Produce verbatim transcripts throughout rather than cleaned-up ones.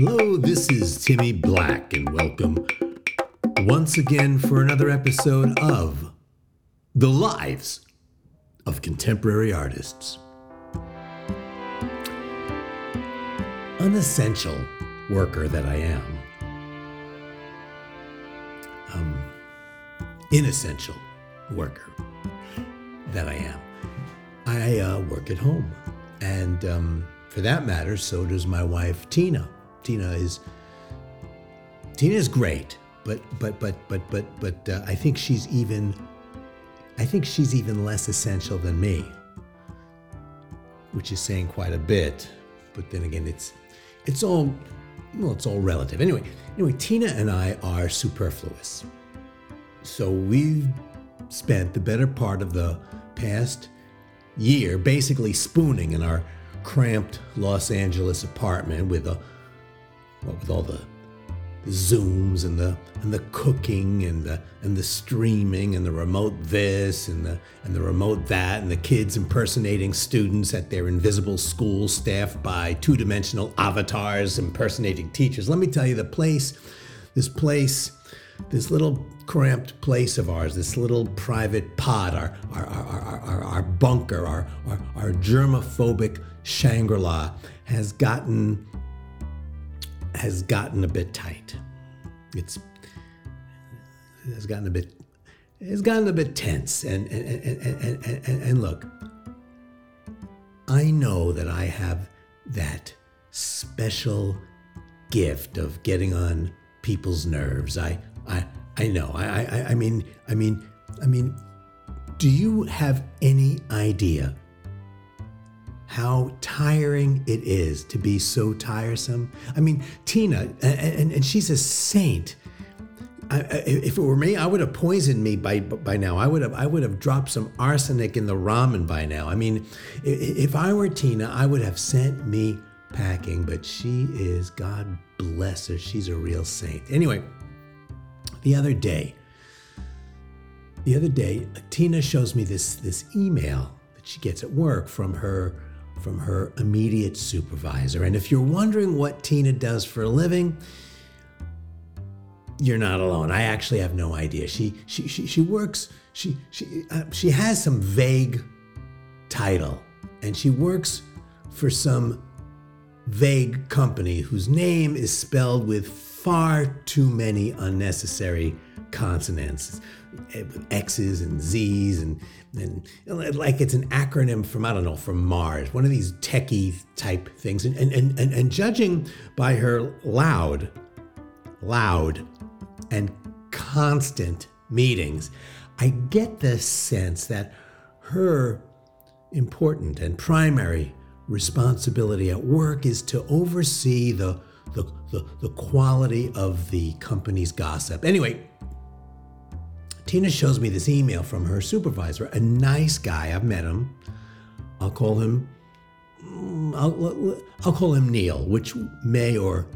Hello, this is Timmy Black, and welcome once again for another episode of The Lives of Contemporary Artists. An essential worker that I am. Um, inessential worker that I am. I uh, work at home, and um, for that matter, so does my wife, Tina. Tina is Tina is great, but but but but but but uh, I think she's even I think she's even less essential than me, which is saying quite a bit. But then again, it's it's all well, it's all relative. Anyway, anyway, Tina and I are superfluous. So we've spent the better part of the past year basically spooning in our cramped Los Angeles apartment with a Well, with all the, the Zooms and the and the cooking and the and the streaming and the remote this and the and the remote that and the kids impersonating students at their invisible school staffed by two-dimensional avatars impersonating teachers. Let me tell you, the place, this place, this little cramped place of ours, this little private pod, our our our our, our, our bunker, our, our our germophobic Shangri-La has gotten. has gotten a bit tight. It's has gotten a bit it's gotten a bit tense and and, and and and and and look, I know that I have that special gift of getting on people's nerves. I I I know. I I I mean I mean I mean do you have any idea how tiring it is to be so tiresome? I mean, Tina, and, and she's a saint. I, if it were me, I would have poisoned me by by now. I would have I would have dropped some arsenic in the ramen by now. I mean, if I were Tina, I would have sent me packing. But she is, God bless her, she's a real saint. Anyway, the other day, the other day, Tina shows me this this email that she gets at work from her. from her immediate supervisor. And if you're wondering what Tina does for a living, you're not alone. I actually have no idea. She she she, she works, she she uh, she has some vague title, and she works for some vague company whose name is spelled with far too many unnecessary consonants, X's and Z's, and, and like it's an acronym from, I don't know, from Mars, one of these techie type things. And and and, and, and judging by her loud, loud and constant meetings, I get the sense that her important and primary responsibility at work is to oversee the the the, the quality of the company's gossip. Anyway, Tina shows me this email from her supervisor, a nice guy. I've met him. I'll call him, I'll, I'll call him Neil, which may or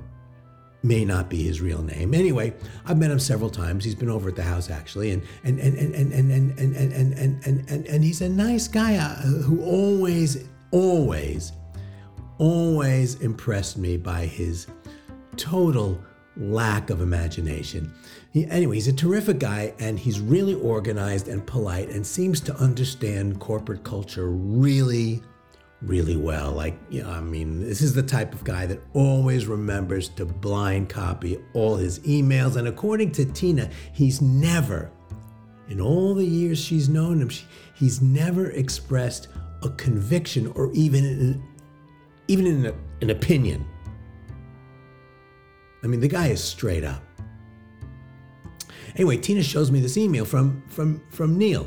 may not be his real name. Anyway, I've met him several times. He's been over at the house actually, and and and and and and and and and and and, and, and he's a nice guy who always, always, always impressed me by his total lack of imagination. He, anyway, he's a terrific guy, and he's really organized and polite and seems to understand corporate culture really, really well. Like, you know, I mean, this is the type of guy that always remembers to blind copy all his emails. And according to Tina, he's never, in all the years she's known him, she, he's never expressed a conviction or even an, even an, an opinion. I mean, the guy is straight up. Anyway, Tina shows me this email from from from Neil,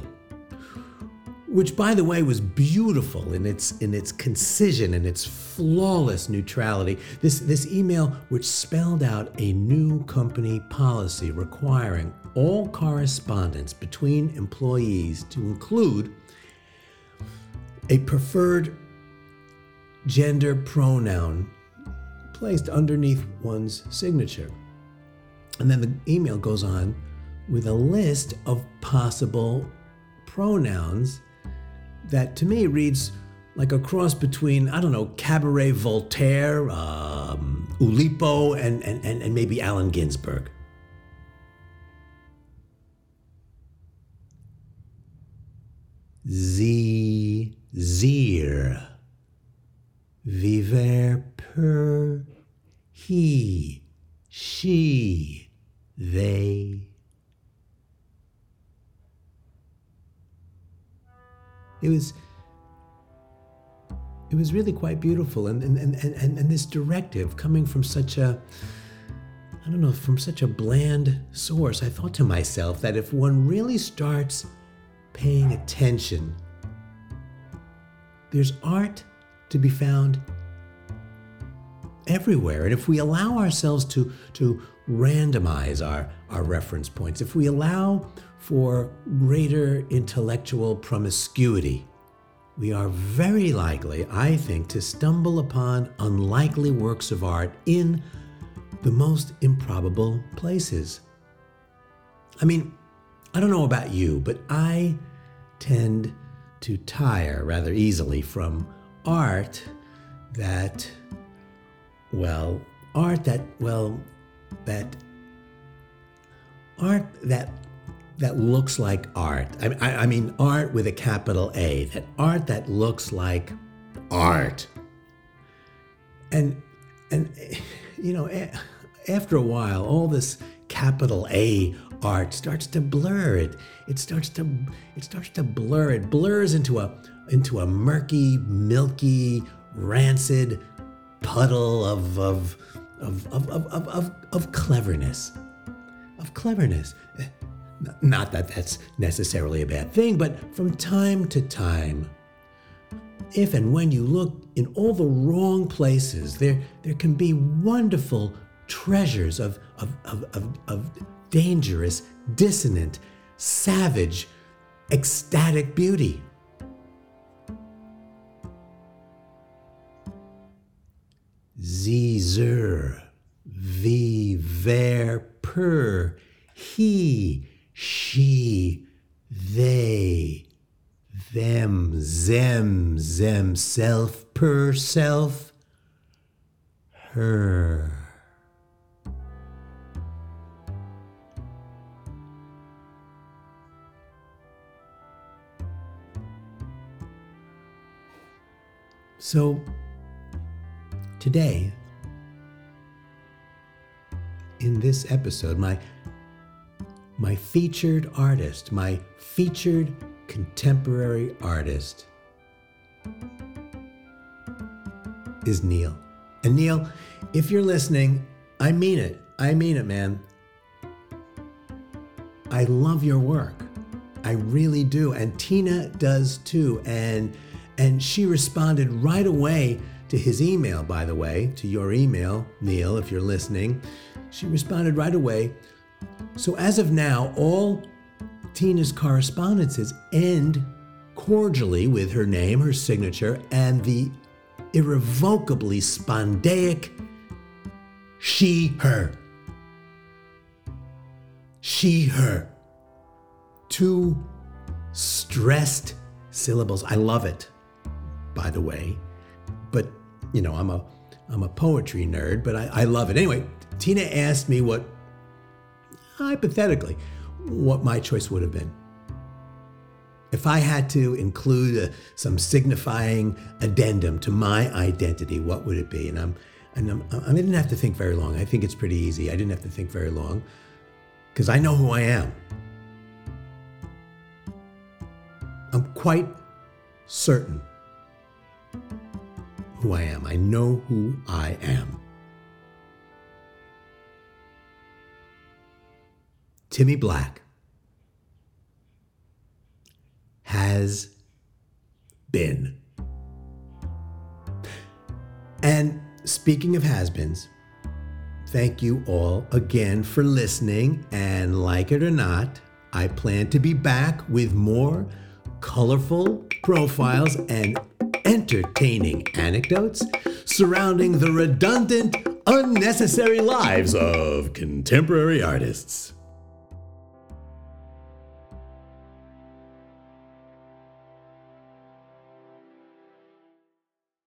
which, by the way, was beautiful in its in its concision and its flawless neutrality. This this email, which spelled out a new company policy requiring all correspondence between employees to include a preferred gender pronoun placed underneath one's signature. And then the email goes on with a list of possible pronouns that to me reads like a cross between, I don't know, Cabaret Voltaire, um, Ulipo and, and, and, and maybe Allen Ginsberg. Sie, Zier, wie wer per, he, she, they. It was, it was really quite beautiful, and and, and, and and this directive coming from such a, I don't know, from such a bland source. I thought to myself that if one really starts paying attention, there's art to be found everywhere. And if we allow ourselves to, to randomize our, our reference points, if we allow for greater intellectual promiscuity, we are very likely, I think, to stumble upon unlikely works of art in the most improbable places. I mean, I don't know about you, but I tend to tire rather easily from art that, well, art that, well, that, art that, that looks like art. I, I, I mean, art with a capital A, that art that looks like art. And, and, you know, after a while, all this capital A art starts to blur it. It starts to, it starts to blur. It blurs into a, into a murky, milky, rancid puddle of, of, of, of, of, of, of, of cleverness, of cleverness. Not that that's necessarily a bad thing, but from time to time, if and when you look in all the wrong places, there, there can be wonderful treasures of, of, of, of, of dangerous, dissonant, savage, ecstatic beauty. Zir, vi, ver, per, he, she, they, them, zem, zem, self, per, self, her. So, today, in this episode, my my featured artist, my featured contemporary artist is Neil. And Neil, if you're listening, I mean it. I mean it, man. I love your work. I really do. And Tina does too. And and she responded right away to his email, by the way, to your email, Neil, if you're listening. She responded right away. So as of now, all Tina's correspondences end cordially with her name, her signature, and the irrevocably spondaic she, her. She, her. Two stressed syllables. I love it, by the way. But, you know, I'm a I'm a poetry nerd, but I, I love it. Anyway, Tina asked me what, hypothetically, what my choice would have been. If I had to include a, some signifying addendum to my identity, what would it be? And I'm, and I'm, I didn't have to think very long. I think it's pretty easy. I didn't have to think very long because I know who I am. I'm quite certain who I am. I know who I am. Timmy Black has been. And speaking of has-beens, thank you all again for listening. And like it or not, I plan to be back with more colorful profiles and entertaining anecdotes surrounding the redundant, unnecessary lives of contemporary artists.